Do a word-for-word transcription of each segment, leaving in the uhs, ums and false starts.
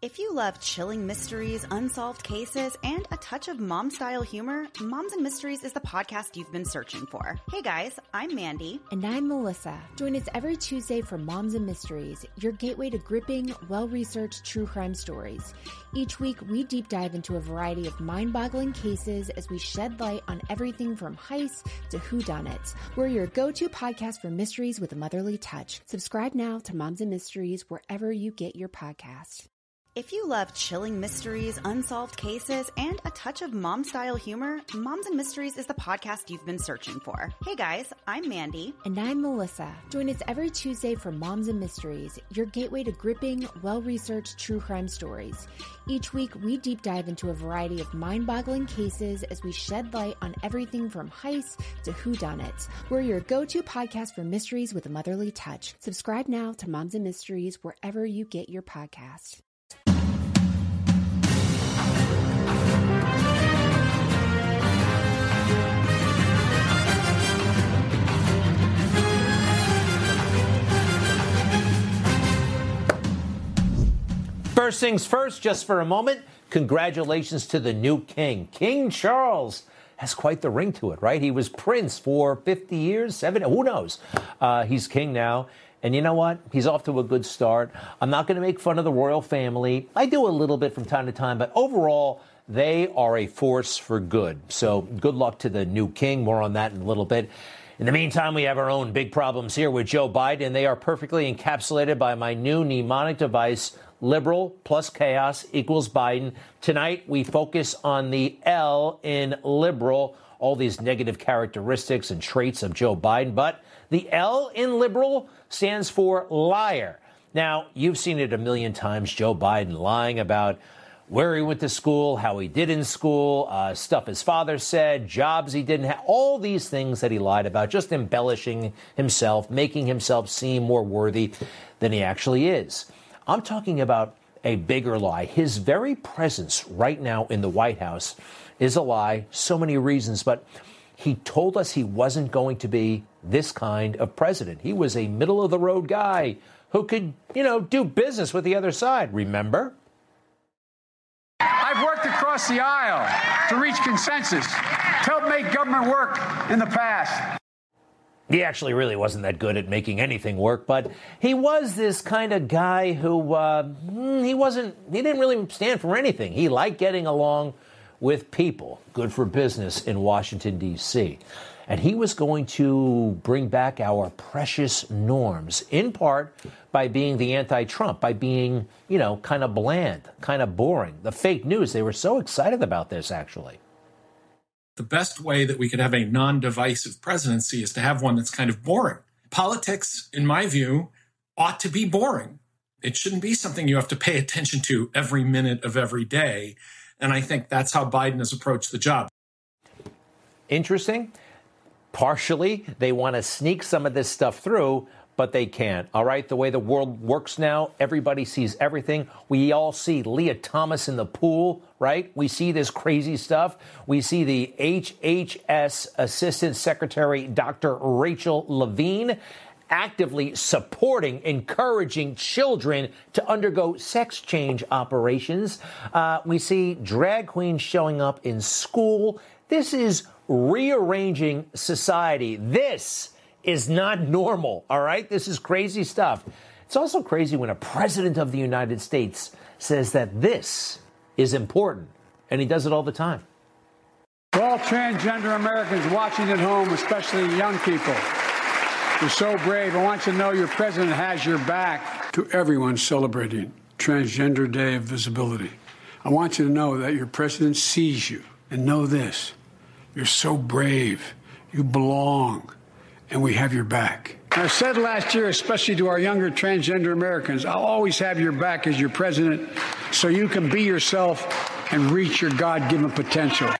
If you love chilling mysteries, unsolved cases, and a touch of mom-style humor, Moms and Mysteries is the podcast you've been searching for. Hey guys, I'm Mandy. And I'm Melissa. Join us every Tuesday for Moms and Mysteries, your gateway to gripping, well-researched true crime stories. Each week, we deep dive into a variety of mind-boggling cases as we shed light on everything from heists to whodunits. We're your go-to podcast for mysteries with a motherly touch. Subscribe now to Moms and Mysteries wherever you get your podcasts. If you love chilling mysteries, unsolved cases, and a touch of mom-style humor, Moms and Mysteries is the podcast you've been searching for. Hey guys, I'm Mandy. And I'm Melissa. Join us every Tuesday for Moms and Mysteries, your gateway to gripping, well-researched true crime stories. Each week, we deep dive into a variety of mind-boggling cases as we shed light on everything from heists to whodunits. We're your go-to podcast for mysteries with a motherly touch. Subscribe now to Moms and Mysteries wherever you get your podcasts. First things first, just for a moment, congratulations to the new king. King Charles has quite the ring to it, right? He was prince for fifty years, seventy, who knows? Uh, he's king now. And you know what? He's off to a good start. I'm not going to make fun of the royal family. I do a little bit from time to time, but overall, they are a force for good. So good luck to the new king. More on that in a little bit. In the meantime, we have our own big problems here with Joe Biden. They are perfectly encapsulated by my new mnemonic device, liberal plus chaos equals Biden. Tonight, we focus on the L in liberal, all these negative characteristics and traits of Joe Biden. But the L in liberal stands for liar. Now, you've seen it a million times, Joe Biden lying about where he went to school, how he did in school, uh, stuff his father said, jobs he didn't have, all these things that he lied about, just embellishing himself, making himself seem more worthy than he actually is. I'm talking about a bigger lie. His very presence right now in the White House is a lie, so many reasons, but he told us he wasn't going to be this kind of president. He was a middle-of-the-road guy who could, you know, do business with the other side, remember? I've worked across the aisle to reach consensus, to help make government work in the past. He actually really wasn't that good at making anything work, but he was this kind of guy who, uh, he wasn't, he didn't really stand for anything. He liked getting along with people, good for business in Washington, D C. And he was going to bring back our precious norms, in part by being the anti-Trump, by being, you know, kind of bland, kind of boring. The fake news, they were so excited about this, actually. The best way that we could have a non-divisive presidency is to have one that's kind of boring. Politics, in my view, ought to be boring. It shouldn't be something you have to pay attention to every minute of every day. And I think that's how Biden has approached the job. Interesting. Partially, they want to sneak some of this stuff through, but they can't. All right, the way the world works now, everybody sees everything. We all see Leah Thomas in the pool, right? We see this crazy stuff. We see the H H S Assistant Secretary, Doctor Rachel Levine, actively supporting, encouraging children to undergo sex change operations. Uh, we see drag queens showing up in school. This is rearranging society. This is not normal, all right? This is crazy stuff. It's also crazy when a president of the United States says that this is important, and he does it all the time. For all transgender Americans watching at home, especially young people, you're so brave. I want you to know your president has your back. To everyone celebrating Transgender Day of Visibility, I want you to know that your president sees you. And know this, you're so brave, you belong, and we have your back. I said last year, especially to our younger transgender Americans, I'll always have your back as your president so you can be yourself and reach your God-given potential.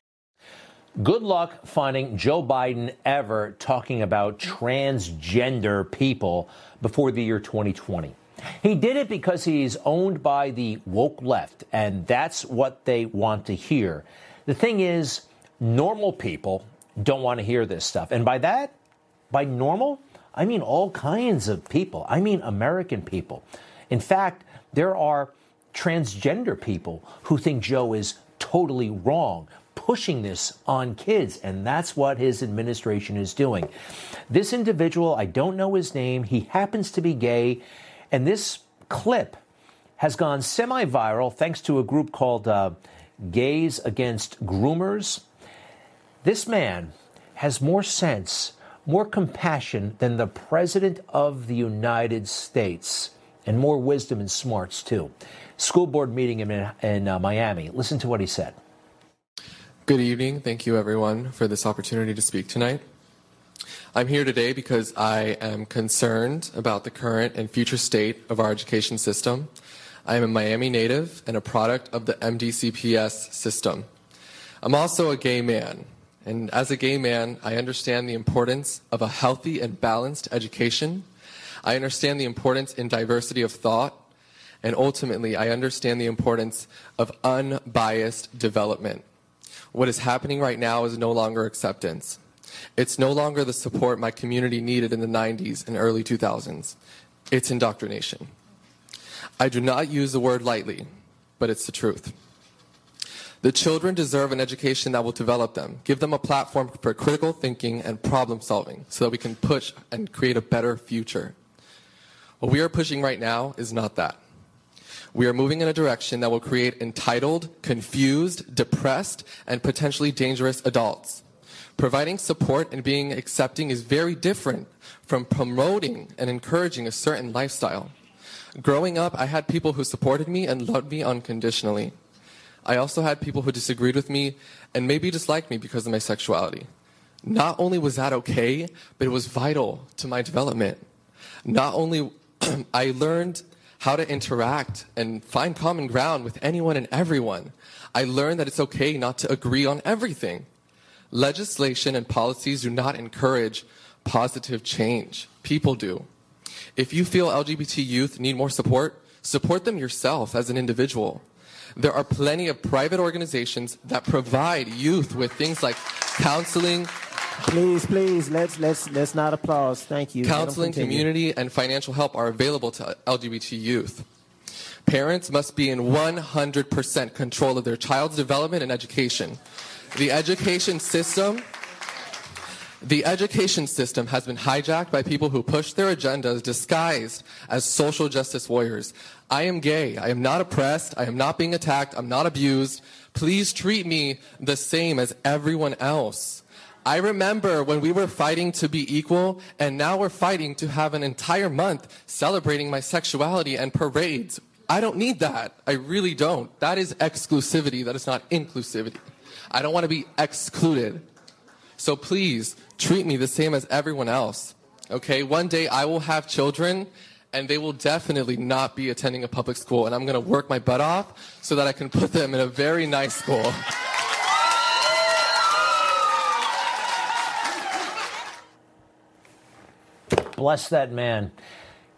Good luck finding Joe Biden ever talking about transgender people before the year twenty twenty. He did it because he's owned by the woke left, and that's what they want to hear. The thing is, normal people don't want to hear this stuff. And by that, by normal, I mean all kinds of people. I mean American people. In fact, there are transgender people who think Joe is totally wrong, pushing this on kids, and that's what his administration is doing. This individual, I don't know his name, he happens to be gay, and this clip has gone semi-viral thanks to a group called uh, Gays Against Groomers. This man has more sense, more compassion than the President of the United States, and more wisdom and smarts, too. School board meeting in, in uh, Miami. Listen to what he said. Good evening. Thank you, everyone, for this opportunity to speak tonight. I'm here today because I am concerned about the current and future state of our education system. I am a Miami native and a product of the M D C P S system. I'm also a gay man, and as a gay man, I understand the importance of a healthy and balanced education. I understand the importance in diversity of thought, and ultimately, I understand the importance of unbiased development. What is happening right now is no longer acceptance. It's no longer the support my community needed in the nineties and early two thousands. It's indoctrination. I do not use the word lightly, but it's the truth. The children deserve an education that will develop them, give them a platform for critical thinking and problem solving so that we can push and create a better future. What we are pushing right now is not that. We are moving in a direction that will create entitled, confused, depressed, and potentially dangerous adults. Providing support and being accepting is very different from promoting and encouraging a certain lifestyle. Growing up, I had people who supported me and loved me unconditionally. I also had people who disagreed with me and maybe disliked me because of my sexuality. Not only was that okay, but it was vital to my development. Not only I learned how to interact and find common ground with anyone and everyone, I learned that it's okay not to agree on everything. Legislation and policies do not encourage positive change. People do. If you feel L G B T youth need more support, support them yourself as an individual. There are plenty of private organizations that provide youth with things like counseling. Please, please, let's let's let's not applause. Thank you. Counseling, community, and financial help are available to L G B T youth. Parents must be in one hundred percent control of their child's development and education. The education system, the education system has been hijacked by people who push their agendas disguised as social justice warriors. I am gay. I am not oppressed. I am not being attacked. I'm not abused. Please treat me the same as everyone else. I remember when we were fighting to be equal, and now we're fighting to have an entire month celebrating my sexuality and parades. I don't need that. I really don't. That is exclusivity. That is not inclusivity. I don't want to be excluded. So please treat me the same as everyone else. Okay? One day I will have children and they will definitely not be attending a public school, and I'm going to work my butt off so that I can put them in a very nice school. Bless that man.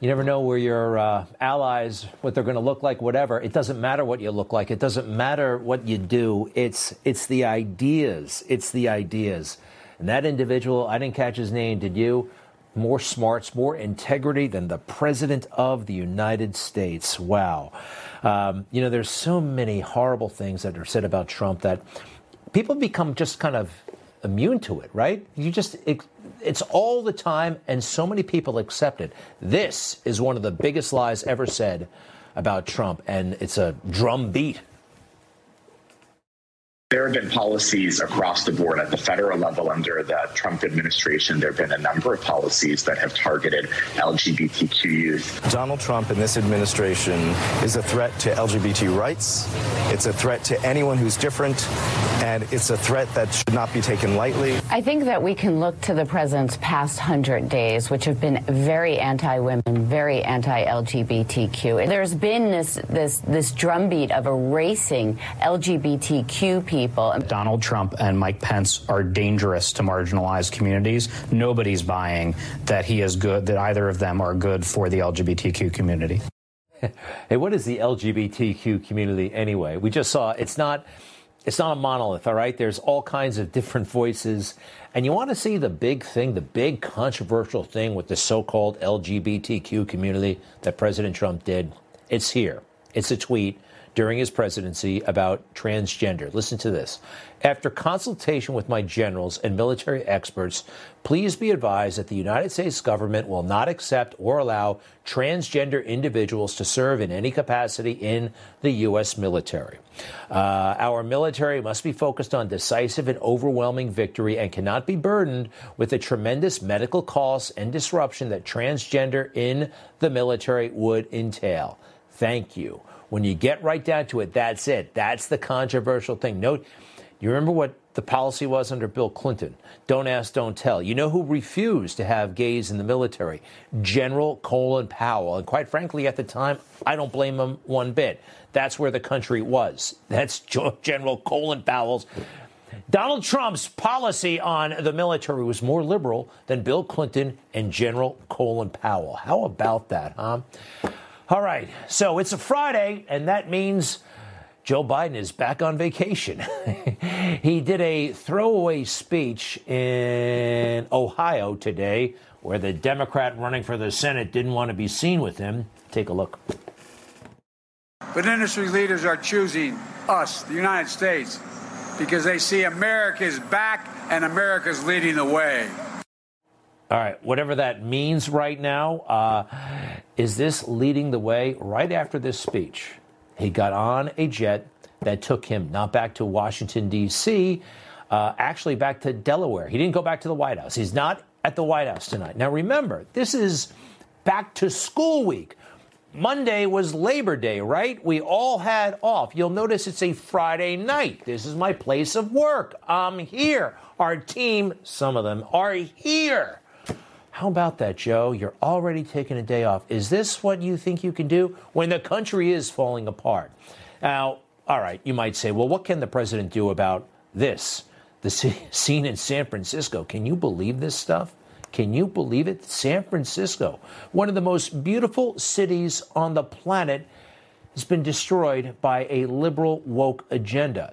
You never know where your uh, allies, what they're going to look like, whatever. It doesn't matter what you look like. It doesn't matter what you do. It's it's the ideas. It's the ideas. And that individual, I didn't catch his name, did you? More smarts, more integrity than the President of the United States. Wow. Um, you know, there's so many horrible things that are said about Trump that people become just kind of immune to it, right? You just, it, it's all the time, and so many people accept it. This is one of the biggest lies ever said about Trump, and it's a drum beat. There have been policies across the board at the federal level under the Trump administration. There have been a number of policies that have targeted L G B T Q youth. Donald Trump and this administration is a threat to L G B T rights. It's a threat to anyone who's different, and it's a threat that should not be taken lightly. I think that we can look to the president's past one hundred days, which have been very anti-women, very anti-L G B T Q. There's been this, this, this drumbeat of erasing L G B T Q people. People. Donald Trump and Mike Pence are dangerous to marginalized communities. Nobody's buying that he is good, that either of them are good for the L G B T Q community. Hey, what is the L G B T Q community anyway? We just saw it's not it's not a monolith, all right? There's all kinds of different voices. And you want to see the big thing, the big controversial thing with the so-called L G B T Q community that President Trump did? It's here. It's a tweet during his presidency about transgender. Listen to this. After consultation with my generals and military experts, please be advised that the United States government will not accept or allow transgender individuals to serve in any capacity in the U S military. Uh, our military must be focused on decisive and overwhelming victory and cannot be burdened with the tremendous medical costs and disruption that transgender in the military would entail. Thank you. When you get right down to it, that's it. That's the controversial thing. Note, you remember what the policy was under Bill Clinton? Don't ask, don't tell. You know who refused to have gays in the military? General Colin Powell. And quite frankly, at the time, I don't blame him one bit. That's where the country was. That's General Colin Powell's. Donald Trump's policy on the military was more liberal than Bill Clinton and General Colin Powell. How about that, huh? All right. So it's a Friday, and that means Joe Biden is back on vacation. He did a throwaway speech in Ohio today where the Democrat running for the Senate didn't want to be seen with him. Take a look. But industry leaders are choosing us, the United States, because they see America's back and America's leading the way. All right, whatever that means right now, uh, is this leading the way? Right after this speech, he got on a jet that took him not back to Washington, D C, uh, actually back to Delaware. He didn't go back to the White House. He's not at the White House tonight. Now, remember, this is back to school week. Monday was Labor Day, right? We all had off. You'll notice it's a Friday night. This is my place of work. I'm here. Our team, some of them, are here. How about that, Joe? You're already taking a day off. Is this what you think you can do when the country is falling apart? Now, all right, you might say, well, what can the president do about this? The scene in San Francisco. Can you believe this stuff? Can you believe it? San Francisco, one of the most beautiful cities on the planet, has been destroyed by a liberal woke agenda.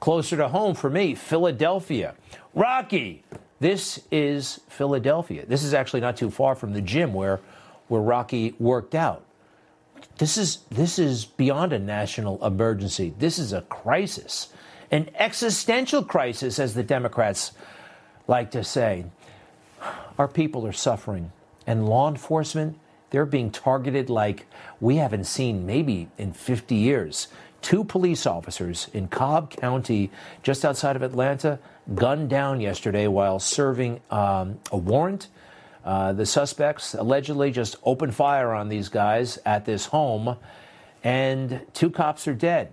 Closer to home for me, Philadelphia. Rocky. This is Philadelphia. This is actually not too far from the gym where where Rocky worked out. This is this is beyond a national emergency. This is a crisis, an existential crisis, as the Democrats like to say. Our people are suffering, and law enforcement, they're being targeted like we haven't seen maybe in fifty years. Two police officers in Cobb County, just outside of Atlanta, gunned down yesterday while serving um, a warrant. Uh, the suspects allegedly just opened fire on these guys at this home, and two cops are dead.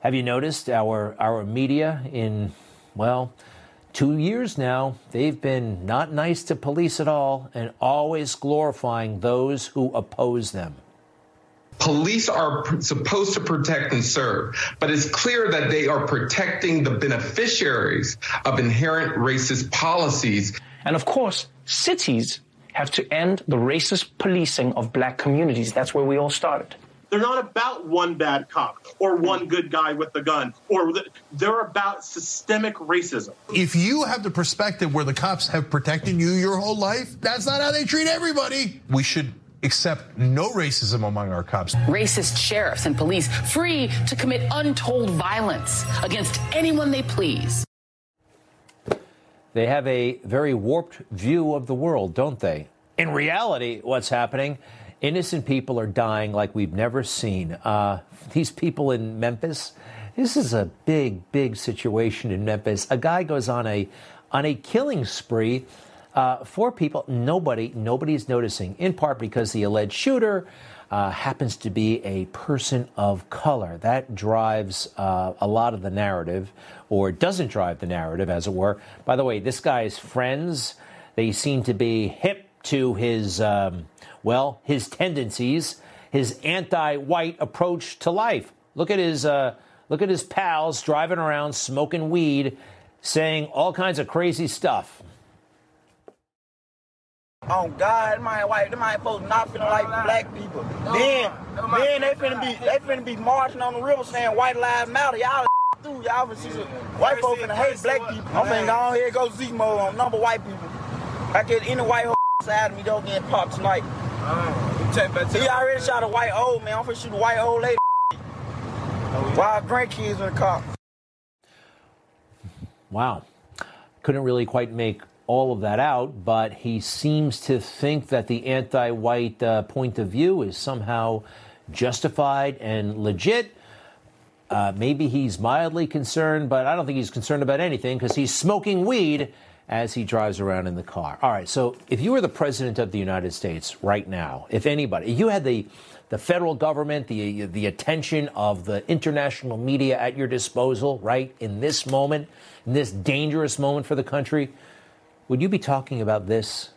Have you noticed our our media in, well, two years now, they've been not nice to police at all and always glorifying those who oppose them. Police are supposed to protect and serve, but it's clear that they are protecting the beneficiaries of inherent racist policies. And of course, cities have to end the racist policing of black communities. That's where we all started. They're not about one bad cop or one good guy with a gun, or they're about systemic racism. If you have the perspective where the cops have protected you your whole life, that's not how they treat everybody. We should accept no racism among our cops. Racist sheriffs and police free to commit untold violence against anyone they please. They have a very warped view of the world, don't they? In reality, what's happening, innocent people are dying like we've never seen. Uh, these people in Memphis, this is a big, big situation in Memphis. A guy goes on a on a killing spree. Uh, four people, nobody, nobody's noticing, in part because the alleged shooter uh, happens to be a person of color. That drives uh, a lot of the narrative, or doesn't drive the narrative, as it were. By the way, this guy's friends, they seem to be hip to his, um, well, his tendencies, his anti-white approach to life. Look at his, uh, look at his pals driving around smoking weed, saying all kinds of crazy stuff. Oh God, my wife, them white folks not finna like black people. Then, then they finna be, they finna be marching on the river saying white lives matter. Y'all through, y'all finna see some white folks finna hate black people. I'm finna go on here and go Z mode on number white people. I get any white ho side of me, don't get popped tonight. He already shot a white old man. I'm finna shoot a white old lady. Five grandkids in the car. Wow. Couldn't really quite make all of that out, but he seems to think that the anti-white uh, point of view is somehow justified and legit. Uh, maybe he's mildly concerned, but I don't think he's concerned about anything because he's smoking weed as he drives around in the car. All right, so if you were the president of the United States right now, if anybody, you had the the federal government, the the attention of the international media at your disposal, right, in this moment, in this dangerous moment for the country, would you be talking about this?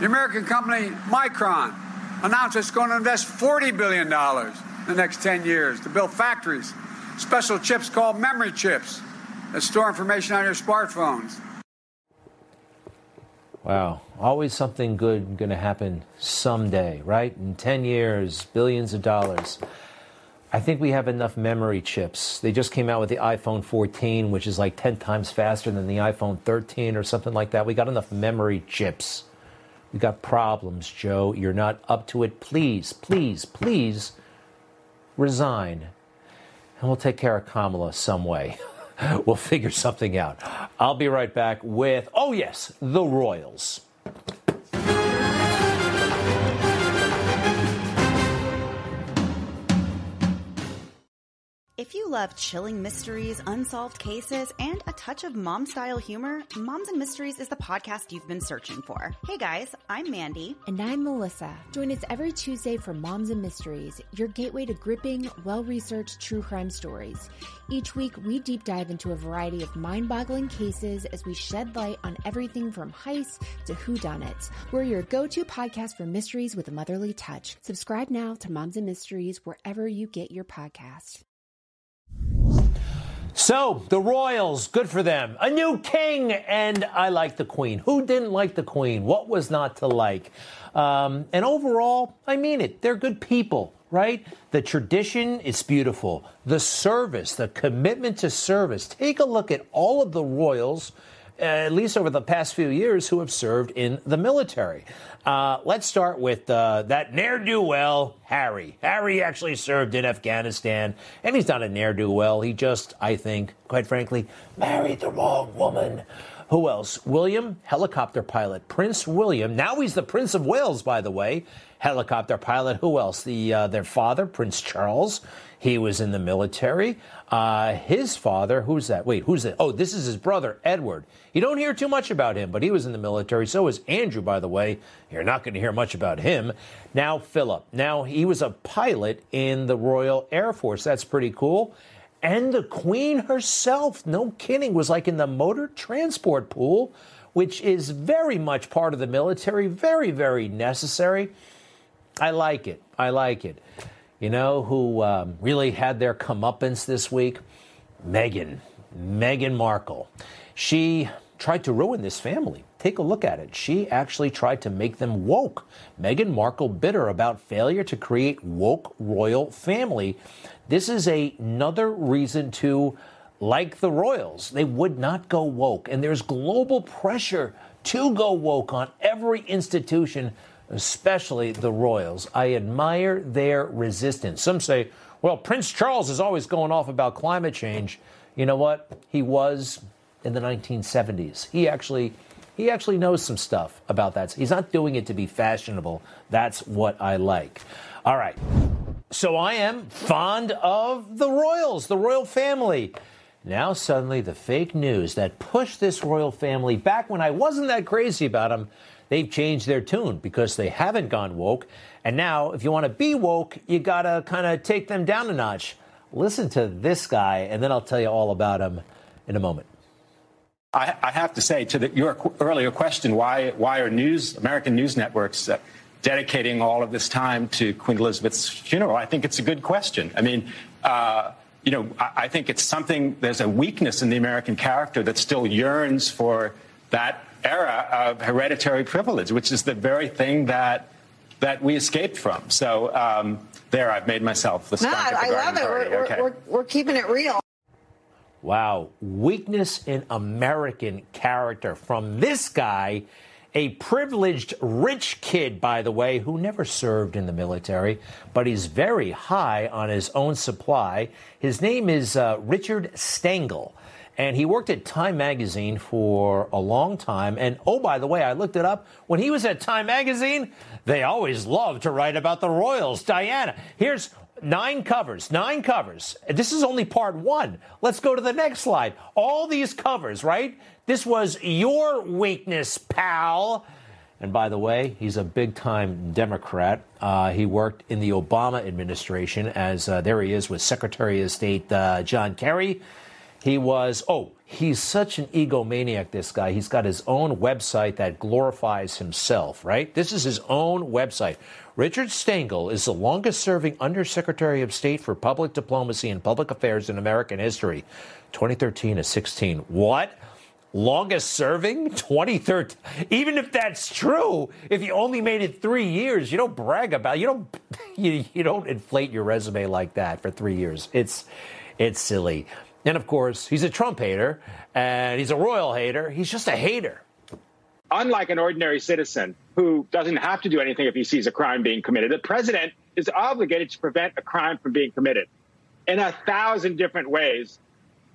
The American company Micron announced it's going to invest forty billion dollars in the next ten years to build factories, special chips called memory chips that store information on your smartphones. Wow. Always something good going to happen someday, right? In ten years, billions of dollars. I think we have enough memory chips. They just came out with the iPhone fourteen, which is like ten times faster than the iPhone thirteen or something like that. We got enough memory chips. We got problems, Joe. You're not up to it. Please, please, please resign. And we'll take care of Kamala some way. We'll figure something out. I'll be right back with, oh yes, the Royals. If you love chilling mysteries, unsolved cases, and a touch of mom-style humor, Moms and Mysteries is the podcast you've been searching for. Hey guys, I'm Mandy. And I'm Melissa. Join us every Tuesday for Moms and Mysteries, your gateway to gripping, well-researched true crime stories. Each week, we deep dive into a variety of mind-boggling cases as we shed light on everything from heists to whodunits. We're your go-to podcast for mysteries with a motherly touch. Subscribe now to Moms and Mysteries wherever you get your podcasts. So, the Royals, good for them. A new king, and I like the queen. Who didn't like the queen? What was not to like? Um, and overall, I mean it. They're good people, right? The tradition is beautiful. The service, the commitment to service. Take a look at all of the Royals, at least over the past few years, who have served in the military. Uh, let's start with uh, that ne'er-do-well, Harry. Harry actually served in Afghanistan, and he's not a ne'er-do-well. He just, I think, quite frankly, married the wrong woman. Who else? William, helicopter pilot. Prince William. Now he's the Prince of Wales, by the way. Helicopter pilot. Who else? The uh, their father, Prince Charles. He was in the military. Uh, his father, who's that? Wait, who's that? Oh, this is his brother, Edward. You don't hear too much about him, but he was in the military. So is Andrew, by the way. You're not going to hear much about him. Now, Philip. Now, he was a pilot in the Royal Air Force. That's pretty cool. And the Queen herself, no kidding, was like in the motor transport pool, which is very much part of the military, very, very necessary. I like it. I like it. You know who um, really had their comeuppance this week? Meghan. Meghan Markle. She tried to ruin this family. Take a look at it. She actually tried to make them woke. Meghan Markle bitter about failure to create woke royal family. This is a, another reason to, like the royals, they would not go woke. And there's global pressure to go woke on every institution, especially the royals. I admire their resistance. Some say, well, Prince Charles is always going off about climate change. You know what? He was in the nineteen seventies. He actually... He actually knows some stuff about that. He's not doing it to be fashionable. That's what I like. All right. So I am fond of the royals, the royal family. Now suddenly the fake news that pushed this royal family back when I wasn't that crazy about them, they've changed their tune because they haven't gone woke. And now if you want to be woke, you got to kind of take them down a notch. Listen to this guy, and then I'll tell you all about him in a moment. I have to say to the, your earlier question, why why are news American news networks uh, dedicating all of this time to Queen Elizabeth's funeral? I think it's a good question. I mean, uh, you know, I, I think it's something. There's a weakness in the American character that still yearns for that era of hereditary privilege, which is the very thing that that we escaped from. So um, there, I've made myself the scientific no, I love it. We're, we're, okay. we're, we're keeping it real. Wow. Weakness in American character from this guy. a privileged rich kid, by the way, who never served in the military, but he's very high on his own supply. His name is uh, Richard Stengel, and he worked at Time Magazine for a long time. And, oh, by the way, I looked it up. When he was at Time Magazine, they always loved to write about the royals. Diana, here's... Nine covers, nine covers. This is only part one. Let's go to the next slide. All these covers, right? This was your weakness, pal. And by the way, he's a big-time Democrat. Uh, he worked in the Obama administration as, uh, there he is, with Secretary of State uh, John Kerry. He was, oh, he's such an egomaniac, this guy. He's got his own website that glorifies himself, right? This is his own website. Richard Stengel is the longest-serving Undersecretary of State for Public Diplomacy and Public Affairs in American history, twenty thirteen to sixteen. What? Longest-serving? twenty thirteen? Even if that's true, if you only made it three years, you don't brag about it. You don't, you, you don't inflate your resume like that for three years. It's, it's silly. And, of course, he's a Trump hater, and he's a royal hater. He's just a hater. Unlike an ordinary citizen who doesn't have to do anything if he sees a crime being committed, the president is obligated to prevent a crime from being committed. In a thousand different ways,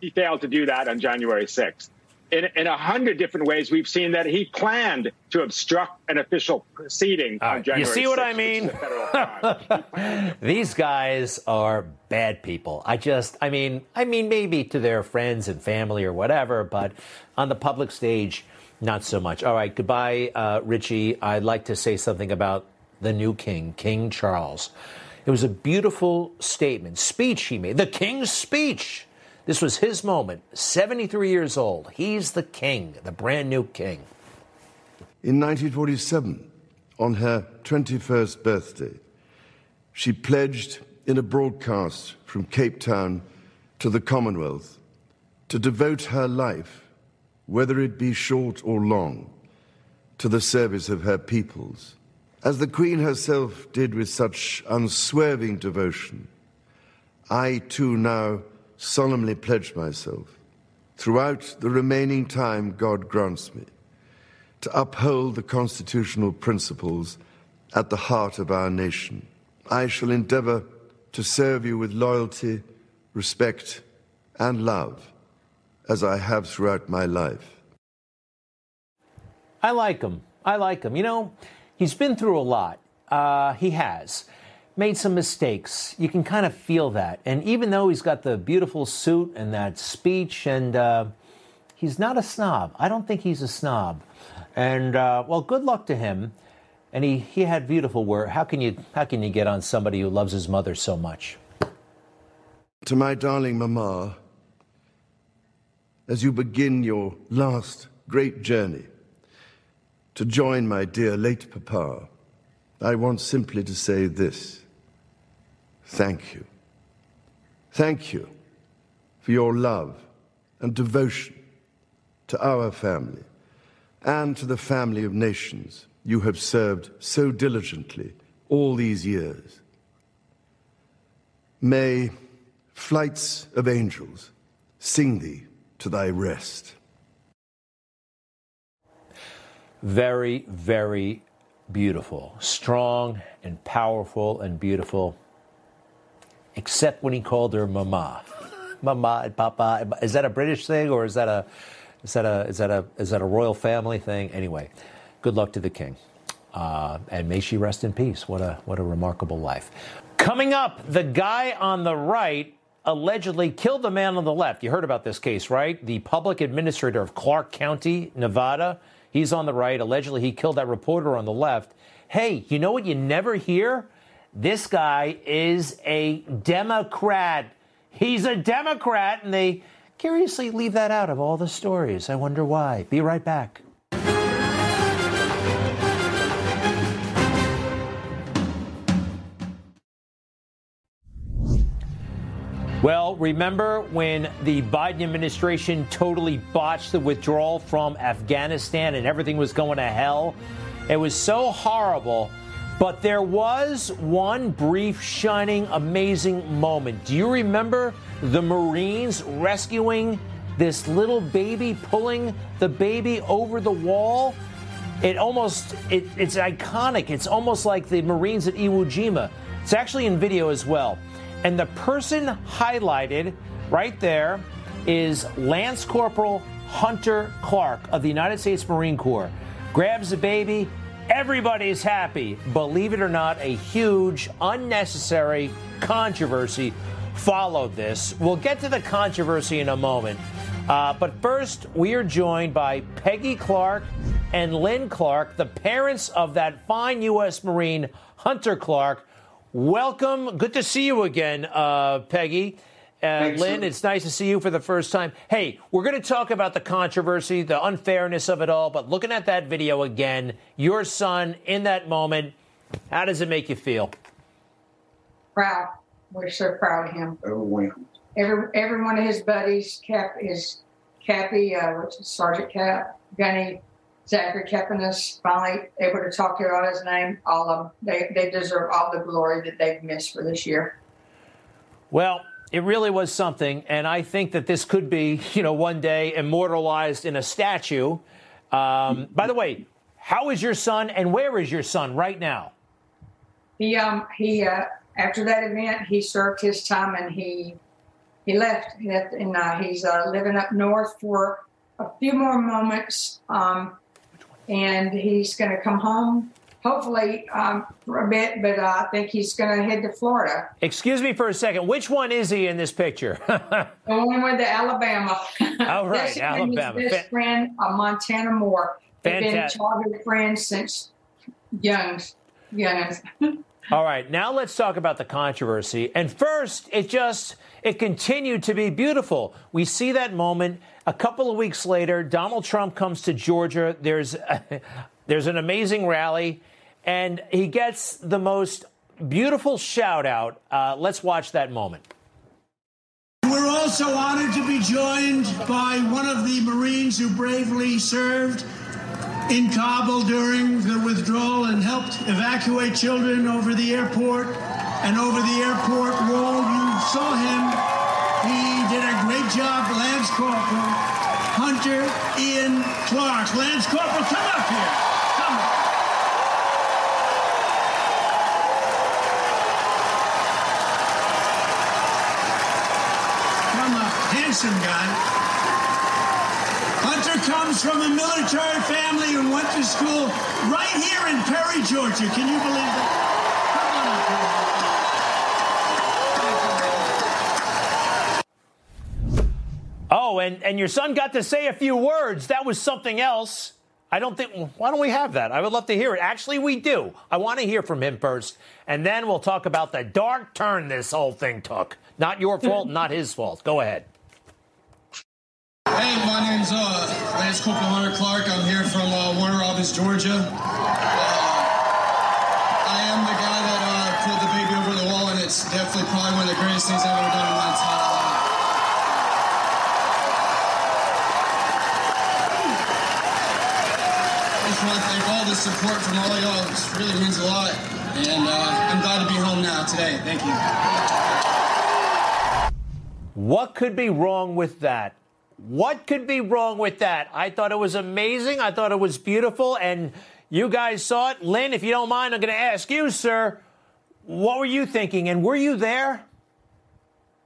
he failed to do that on January sixth. In, in a hundred different ways, we've seen that he planned to obstruct an official proceeding uh, on January sixth. You see what I mean? These guys are bad people. I just, I mean, I mean, maybe to their friends and family or whatever, but on the public stage, not so much. All right. Goodbye, uh, Richie. I'd like to say something about the new king, King Charles. It was a beautiful statement, speech he made, the king's speech. This was his moment, seventy-three years old. He's the king, the brand new king. In nineteen forty-seven, on her twenty-first birthday, she pledged in a broadcast from Cape Town to the Commonwealth to devote her life, whether it be short or long, to the service of her peoples. As the Queen herself did with such unswerving devotion, I too now solemnly pledge myself, throughout the remaining time God grants me, to uphold the constitutional principles at the heart of our nation. I shall endeavor to serve you with loyalty, respect, and love, as I have throughout my life. I like him. I like him. You know, he's been through a lot. Uh, he has. Made some mistakes. You can kind of feel that. And even though he's got the beautiful suit and that speech, and uh, he's not a snob. I don't think he's a snob. And, uh, well, good luck to him. And he, he had beautiful words. How can you, how can you get on somebody who loves his mother so much? To my darling Mama, as you begin your last great journey to join my dear late Papa, I want simply to say this. Thank you. Thank you for your love and devotion to our family and to the family of nations you have served so diligently all these years. May flights of angels sing thee to thy rest. Very, very beautiful. Strong and powerful and beautiful. Except when he called her Mama. Mama and Papa. Is that a British thing, or is that a is that a is that a is that a royal family thing? Anyway, good luck to the king. Uh, and may she rest in peace. What a what a remarkable life. Coming up, the guy on the right allegedly killed the man on the left. You heard about this case, right? The public administrator of Clark County, Nevada. He's on the right. Allegedly, he killed that reporter on the left. Hey, you know what you never hear? This guy is a Democrat. He's a Democrat, and they curiously leave that out of all the stories. I wonder why. Be right back. Well, remember when the Biden administration totally botched the withdrawal from Afghanistan and everything was going to hell? It was so horrible. But there was one brief, shining, amazing moment. Do you remember the Marines rescuing this little baby, pulling the baby over the wall? It almost, it, it's iconic. It's almost like the Marines at Iwo Jima. It's actually in video as well. And the person highlighted right there is Lance Corporal Hunter Clark of the United States Marine Corps. Grabs the baby. Everybody's happy. Believe it or not, a huge, unnecessary controversy followed this. We'll get to the controversy in a moment. Uh, but first, we are joined by Peggy Clark and Lynn Clark, the parents of that fine U S Marine, Hunter Clark. Welcome. Good to see you again, uh, Peggy. Uh, Lynn, it's nice to see you for the first time. Hey, we're going to talk about the controversy, the unfairness of it all, but looking at that video again, your son in that moment, how does it make you feel? Proud. We're so proud of him. Overwhelmed. Every, every one of his buddies, Cap is Cappy, uh, which is Sergeant Cap, Gunny, Zachary Kepnes, finally able to talk about his name, all of them. They, they deserve all the glory that they've missed for this year. Well, it really was something, and I think that this could be, you know, one day immortalized in a statue. Um, by the way, how is your son, and where is your son right now? He, um, he uh, after that event, he served his time, and he he left, he left and uh, he's uh, living up north for a few more moments, um, and he's going to come home. Hopefully um, for a bit, but uh, I think he's going to head to Florida. Excuse me for a second. Which one is he in this picture? The one with the Alabama. All right, That's Alabama. His best Fan- friend, uh, Montana Moore. They've been childhood friends since youngs. youngs. All right, now let's talk about the controversy. And first, it just, it continued to be beautiful. We see that moment. A couple of weeks later, Donald Trump comes to Georgia. There's a, there's an amazing rally. And he gets the most beautiful shout out. Uh, let's watch that moment. We're also honored to be joined by one of the Marines who bravely served in Kabul during the withdrawal and helped evacuate children over the airport and over the airport wall. You saw him. He did a great job. Lance Corporal Hunter Ian Clark. Lance Corporal, come up here. Handsome guy. Hunter comes from a military family and went to school right here in Perry, Georgia. Can you believe that? Oh, and, and your son got to say a few words. That was something else. I don't think, why don't we have that? I would love to hear it. Actually, we do. I want to hear from him first, and then we'll talk about the dark turn this whole thing took. Not your fault, not his fault. Go ahead. Hey, my name's uh, Lance Corporal Hunter Clark. I'm here from uh, Warner Robins, Georgia. Uh, I am the guy that uh, pulled the baby over the wall, and it's definitely probably one of the greatest things I've ever done in my entire life. I just want to thank all the support from all y'all. This really means a lot, and uh, I'm glad to be home now today. Thank you. What could be wrong with that? What could be wrong with that? I thought it was amazing. I thought it was beautiful. And you guys saw it. Lynn, if you don't mind, I'm going to ask you, sir, what were you thinking? And were you there?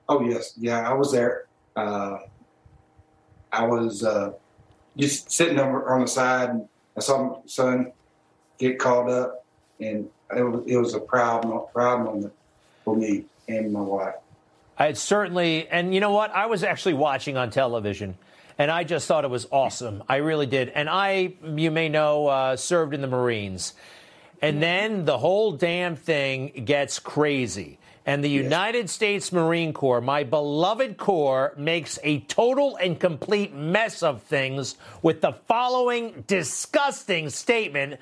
Oh, yes. Yeah, I was there. Uh, I was uh, just sitting over on the side. And I saw my son get called up. And it was, it was a proud, proud moment for me and my wife. I certainly, and you know what? I was actually watching on television, and I just thought it was awesome. I really did. And I, you may know, uh, served in the Marines. And then the whole damn thing gets crazy. And the yes. United States Marine Corps, my beloved Corps, makes a total and complete mess of things with the following disgusting statement.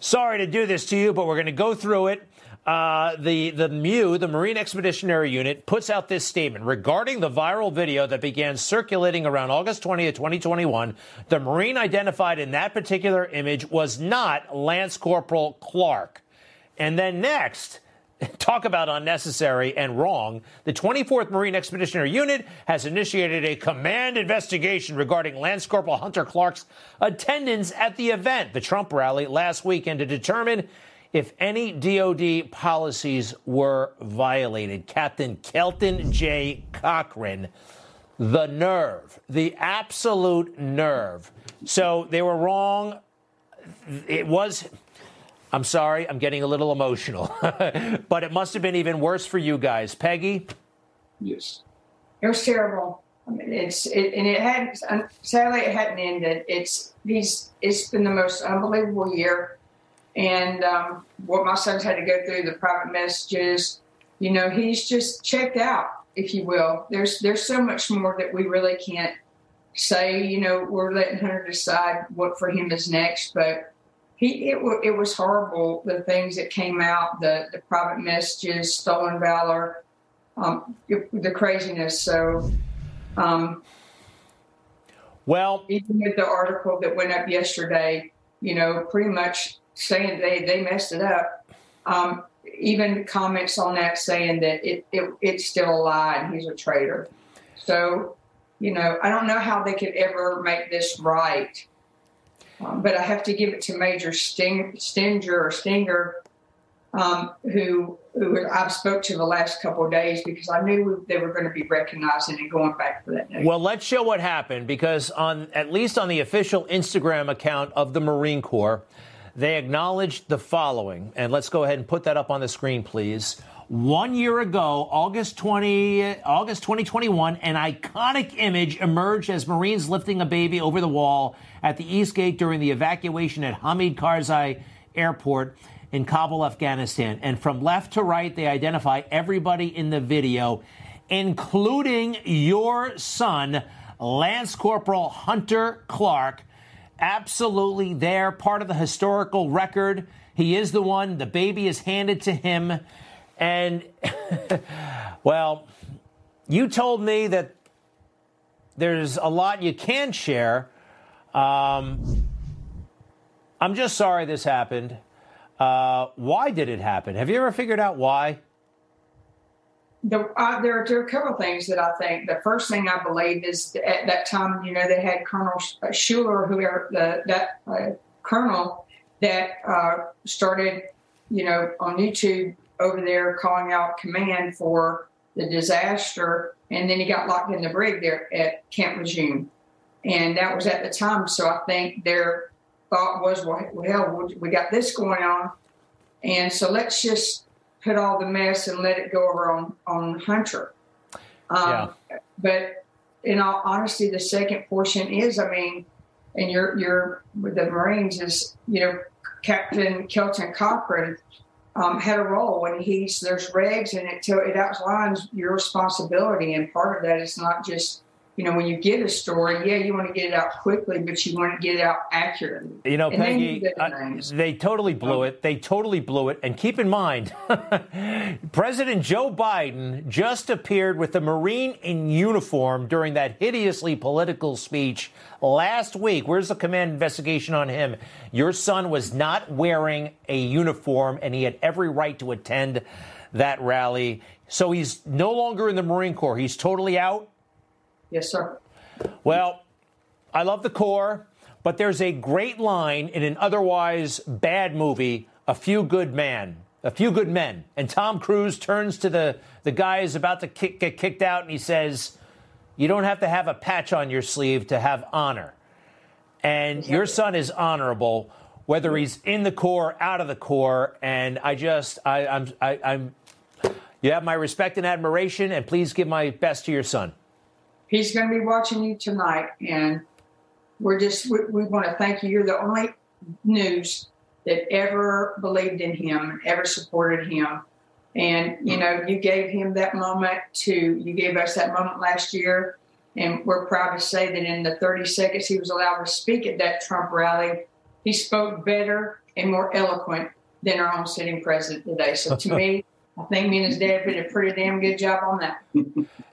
Sorry to do this to you, but we're going to go through it. Uh, the, the M E U, the Marine Expeditionary Unit, puts out this statement regarding the viral video that began circulating around August twentieth, twenty twenty-one. The Marine identified in that particular image was not Lance Corporal Clark. And then next, Talk about unnecessary and wrong. The twenty-fourth Marine Expeditionary Unit has initiated a command investigation regarding Lance Corporal Hunter Clark's attendance at the event, the Trump rally last weekend, to determine if any D O D policies were violated. Captain Kelton J. Cochran, the nerve, the absolute nerve. So they were wrong. It was... I'm sorry, I'm getting a little emotional, but it must have been even worse for you guys. Peggy? Yes. It was terrible. I mean, it's, it, and it hadn't, sadly, it hadn't ended. It's these, it's been the most unbelievable year. And um, what my son's had to go through, the private messages, you know, he's just checked out, if you will. There's, there's so much more that we really can't say. You know, we're letting Hunter decide what for him is next, but He, it, it was horrible, the things that came out, the, the private messages, stolen valor, um, the craziness. So, um, well, even with the article that went up yesterday, you know, pretty much saying they, they messed it up, um, even comments on that saying that it, it it's still a lie and he's a traitor. So, you know, I don't know how they could ever make this right. Um, but I have to give it to Major Sting, Stinger or Stinger, um, who who I've spoke to the last couple of days because I knew they were going to be recognizing and going back for that news. Well, let's show what happened, because on at least on the official Instagram account of the Marine Corps, they acknowledged the following. And let's go ahead and put that up on the screen, please. One year ago, August twentieth, August twenty twenty-one, an iconic image emerged as Marines lifting a baby over the wall at the East Gate during the evacuation at Hamid Karzai Airport in Kabul, Afghanistan. And from left to right, they identify everybody in the video, including your son, Lance Corporal Hunter Clark. Absolutely there, part of the historical record. He is the one. The baby is handed to him. And, well, you told me that there's a lot you can share. Um, I'm just sorry this happened. Uh, why did it happen? Have you ever figured out why? The, uh, there, are, there are a couple of things that I think. The first thing I believe is that at that time, you know, they had Colonel Scheller, whoever the, that uh, colonel that uh, started, you know, on YouTube over there calling out command for the disaster, and then he got locked in the brig there at Camp Lejeune. And that was at the time, so I think their thought was, well, hell, we got this going on, and so let's just put all the mess and let it go over on, on Hunter. Um, yeah. But in all honesty, the second portion is, I mean, and you're, you're with the Marines is, you know, Captain Kelton Cochran, Um, had a role, and he's there's regs and it it outlines your responsibility, and part of that is not just, you know, when you get a story, yeah, you want to get it out quickly, but you want to get it out accurately. You know, and Peggy, they, uh, they totally blew it. They totally blew it. And keep in mind, President Joe Biden just appeared with a Marine in uniform during that hideously political speech last week. Where's the command investigation on him? Your son was not wearing a uniform, and he had every right to attend that rally. So he's no longer in the Marine Corps. He's totally out. Yes, sir. Well, I love the Corps, but there's a great line in an otherwise bad movie, A Few Good Men, A Few Good Men. And Tom Cruise turns to the, the guy who's about to kick, get kicked out, and he says, you don't have to have a patch on your sleeve to have honor. And your son is honorable, whether he's in the Corps, out of the Corps. And I just, I, I'm, I, I'm, you have my respect and admiration, and please give my best to your son. He's going to be watching you tonight, and we're just, we, we want to thank you. You're the only news that ever believed in him, ever supported him. And, you know, you gave him that moment to, you gave us that moment last year. And we're proud to say that in the thirty seconds he was allowed to speak at that Trump rally, he spoke better and more eloquent than our own sitting president today. So to me, I think me and his dad did a pretty damn good job on that.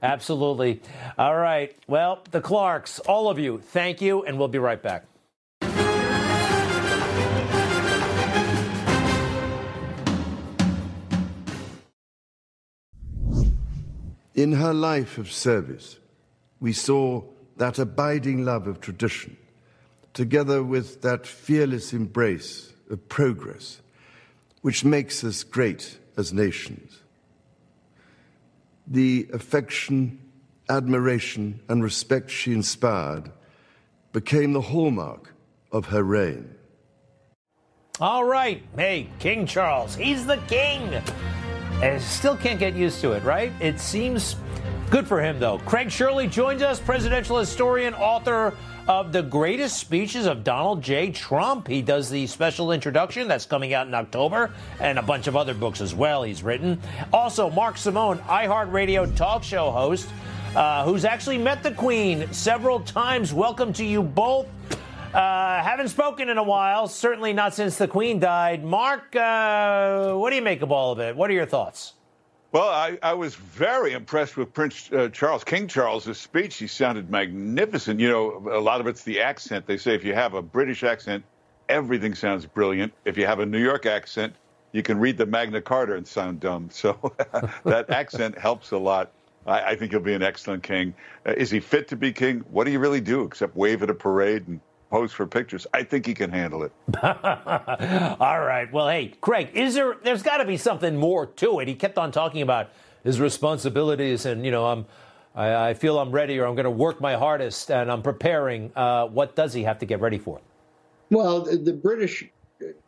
Absolutely. All right. Well, the Clarks, all of you, thank you, and we'll be right back. In her life of service, we saw that abiding love of tradition, together with that fearless embrace of progress, which makes us great as nations. The affection, admiration, and respect she inspired became the hallmark of her reign. All right. Hey, King Charles, he's the king. I still can't get used to it, right? It seems good for him, though. Craig Shirley joins us, presidential historian, author of The Greatest Speeches of Donald J. Trump. He does the special introduction that's coming out in October and a bunch of other books as well he's written. Also, Mark Simone, iHeartRadio talk show host, uh, who's actually met the Queen several times. Welcome to you both. Uh, haven't spoken in a while, certainly not since the Queen died. Mark, uh, what do you make of all of it? What are your thoughts? Well, I, I was very impressed with Prince uh, Charles, King Charles' speech. He sounded magnificent. You know, a lot of it's the accent. They say if you have a British accent, everything sounds brilliant. If you have a New York accent, you can read the Magna Carta and sound dumb. So that accent helps a lot. I, I think he'll be an excellent king. Uh, is he fit to be king? What do you really do except wave at a parade and pose for pictures? I think he can handle it. All right. Well, hey, Craig, is there, there's got to be something more to it. He kept on talking about his responsibilities and, you know, I'm, I, I feel I'm ready, or I'm going to work my hardest and I'm preparing. Uh, what does he have to get ready for? Well, the, the British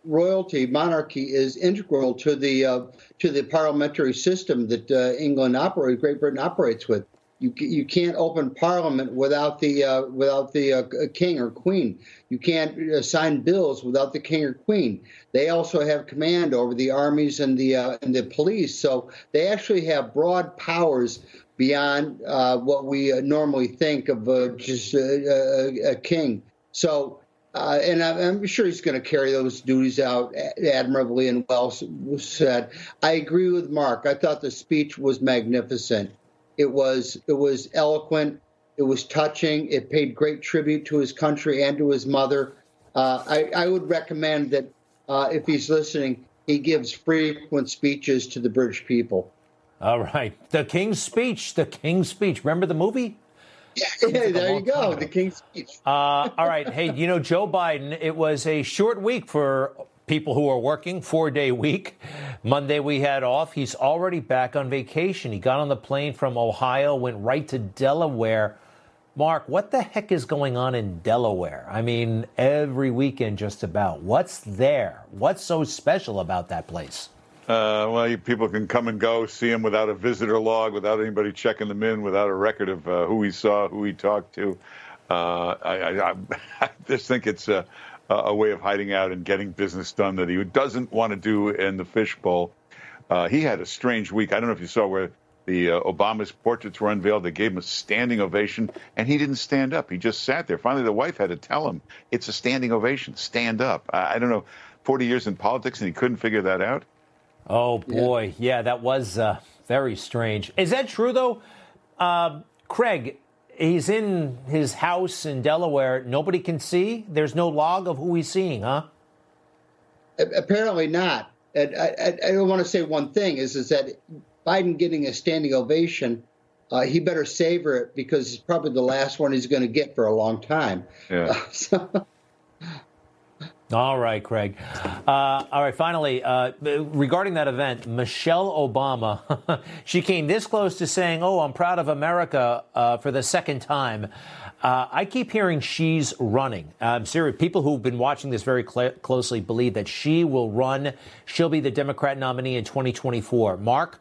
royalty monarchy is integral to the uh, to the parliamentary system that uh, England operates, Great Britain operates with. You you can't open Parliament without the uh, without the uh, king or queen. You can't sign bills without the king or queen. They also have command over the armies and the uh, and the police. So they actually have broad powers beyond uh, what we uh, normally think of uh, just uh, a, a king. So uh, and I'm, I'm sure he's going to carry those duties out admirably and well said. I agree with Mark. I thought the speech was magnificent. It was it was eloquent. It was touching. It paid great tribute to his country and to his mother. Uh, I, I would recommend that uh, if he's listening, he gives frequent speeches to the British people. All right. The King's Speech. The King's Speech. Remember the movie? Yeah, yeah, there you go. The King's Speech. uh, all right. Hey, you know, Joe Biden, it was a short week for people who are working, four-day week. Monday we had off. He's already back on vacation. He got on the plane from Ohio, went right to Delaware. Mark, what the heck is going on in Delaware? I mean, every weekend just about. What's there? What's so special about that place? Uh, well, people can come and go, see him without a visitor log, without anybody checking them in, without a record of uh, who he saw, who he talked to. Uh, I, I, I just think it's... Uh, a way of hiding out and getting business done that he doesn't want to do in the fishbowl. Uh, he had a strange week. I don't know if you saw where the uh, Obama's portraits were unveiled. They gave him a standing ovation, and he didn't stand up. He just sat there. Finally, the wife had to tell him, it's a standing ovation. Stand up. I, I don't know, forty years in politics, and he couldn't figure that out? Oh, boy. Yeah, yeah that was uh, very strange. Is that true, though? Uh, Craig, he's in his house in Delaware. Nobody can see. There's no log of who he's seeing, huh? Apparently not. And I, I, I want to say one thing is, is that Biden getting a standing ovation, uh, he better savor it because it's probably the last one he's going to get for a long time. Yeah. Uh, so. All right, Craig. Uh, all right, finally, uh, regarding that event, Michelle Obama, she came this close to saying, oh, I'm proud of America uh, for the second time. Uh, I keep hearing she's running. I'm serious. People who've been watching this very cl- closely believe that she will run. She'll be the Democrat nominee in twenty twenty-four. Mark?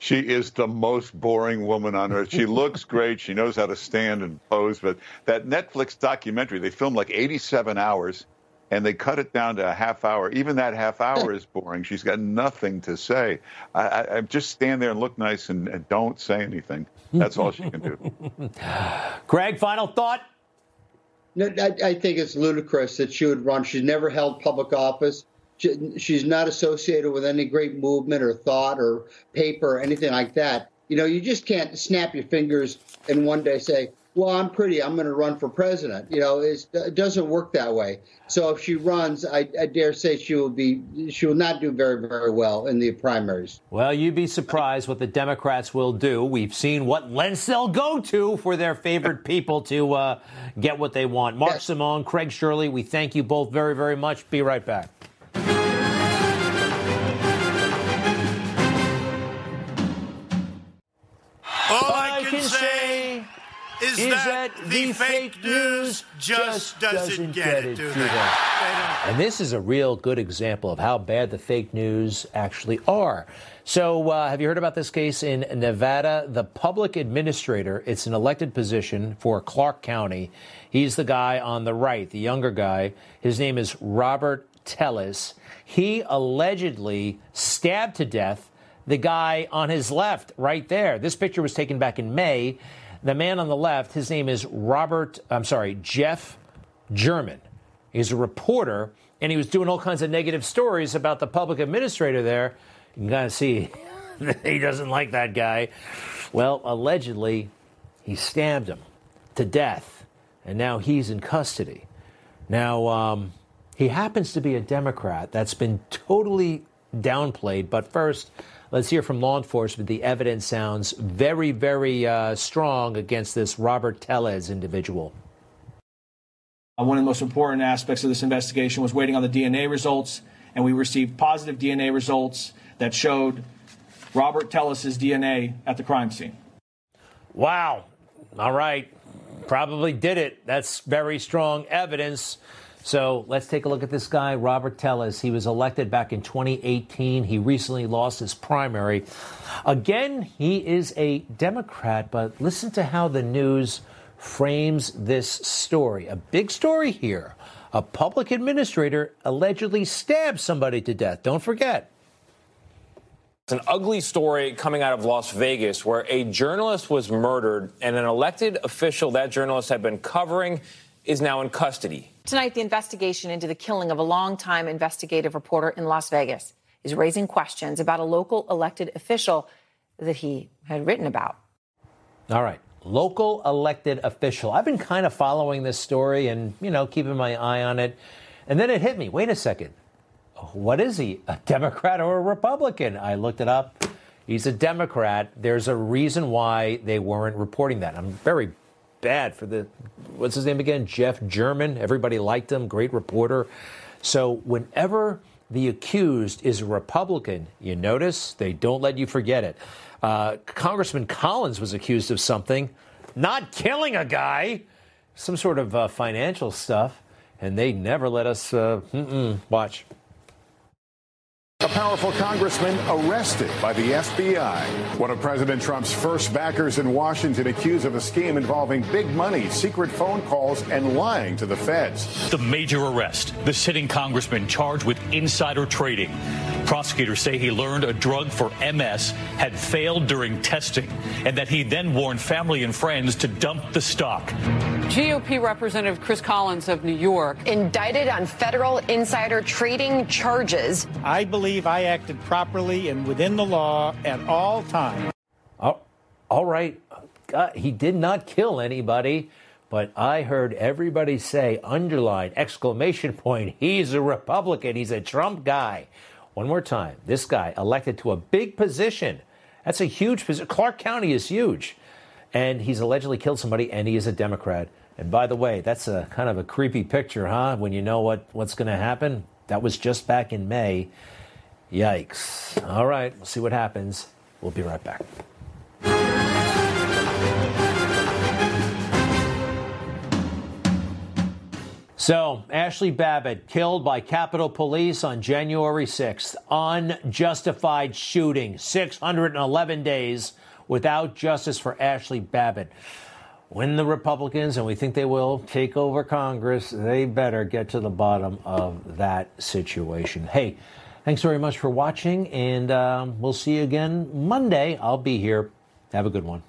She is the most boring woman on earth. She looks great. She knows how to stand and pose. But that Netflix documentary, they filmed like eighty-seven hours. And they cut it down to a half hour. Even that half hour is boring. She's got nothing to say. I, I, I just stand there and look nice and, and don't say anything. That's all she can do. Craig, final thought? No, I, I think it's ludicrous that she would run. She's never held public office. She, she's not associated with any great movement or thought or paper or anything like that. You know, you just can't snap your fingers and one day say, well, I'm pretty, I'm going to run for president. You know, it's, it doesn't work that way. So if she runs, I, I dare say she will be, she will not do very, very well in the primaries. Well, you'd be surprised what the Democrats will do. We've seen what lengths they'll go to for their favorite people to uh, get what they want. Mark yes. Simone, Craig Shirley, we thank you both very, very much. Be right back. Is, is that, that the fake, fake news just doesn't, doesn't get, get it, do they? And this is a real good example of how bad the fake news actually are. So uh, have you heard about this case in Nevada? The public administrator, it's an elected position for Clark County. He's the guy on the right, the younger guy. His name is Robert Telles. He allegedly stabbed to death the guy on his left right there. This picture was taken back in May. The man on the left, his name is Robert, I'm sorry, Jeff German. He's a reporter, and he was doing all kinds of negative stories about the public administrator there. You can kind of see he doesn't like that guy. Well, allegedly, he stabbed him to death, and now he's in custody. Now, um, he happens to be a Democrat. That's been totally downplayed, but first, let's hear from law enforcement. The evidence sounds very, very uh, strong against this Robert Telles individual. One of the most important aspects of this investigation was waiting on the D N A results, and we received positive D N A results that showed Robert Telles' D N A at the crime scene. Wow. All right. Probably did it. That's very strong evidence. So let's take a look at this guy, Robert Telles. He was elected back in twenty eighteen. He recently lost his primary. Again, he is a Democrat, but listen to how the news frames this story. A big story here. A public administrator allegedly stabbed somebody to death. Don't forget. It's an ugly story coming out of Las Vegas where a journalist was murdered and an elected official that journalist had been covering is now in custody. Tonight, the investigation into the killing of a longtime investigative reporter in Las Vegas is raising questions about a local elected official that he had written about. All right. Local elected official. I've been kind of following this story and, you know, keeping my eye on it. And then it hit me. Wait a second. What is he? A Democrat or a Republican? I looked it up. He's a Democrat. There's a reason why they weren't reporting that. I'm very bad for the, what's his name again? Jeff German. Everybody liked him. Great reporter. So whenever the accused is a Republican, you notice they don't let you forget it. Uh, Congressman Collins was accused of something, not killing a guy, some sort of uh, financial stuff, and they never let us uh, watch. A powerful congressman arrested by the F B I. One of President Trump's first backers in Washington accused of a scheme involving big money, secret phone calls, and lying to the feds. The major arrest, the sitting congressman charged with insider trading. Prosecutors say he learned a drug for M S had failed during testing and that he then warned family and friends to dump the stock. G O P Representative Chris Collins of New York indicted on federal insider trading charges. I believe I acted properly and within the law at all times. Oh, all right. God, he did not kill anybody, but I heard everybody say, underline, exclamation point, he's a Republican. He's a Trump guy. One more time. This guy elected to a big position. That's a huge position. Clark County is huge. And he's allegedly killed somebody, and he is a Democrat. And by the way, that's a kind of a creepy picture, huh? When you know what, what's going to happen. That was just back in May. Yikes. All right. We'll see what happens. We'll be right back. So, Ashley Babbitt killed by Capitol Police on January sixth. Unjustified shooting. six hundred eleven days without justice for Ashley Babbitt. When the Republicans, and we think they will, take over Congress, they better get to the bottom of that situation. Hey, thanks very much for watching, and um, we'll see you again Monday. I'll be here. Have a good one.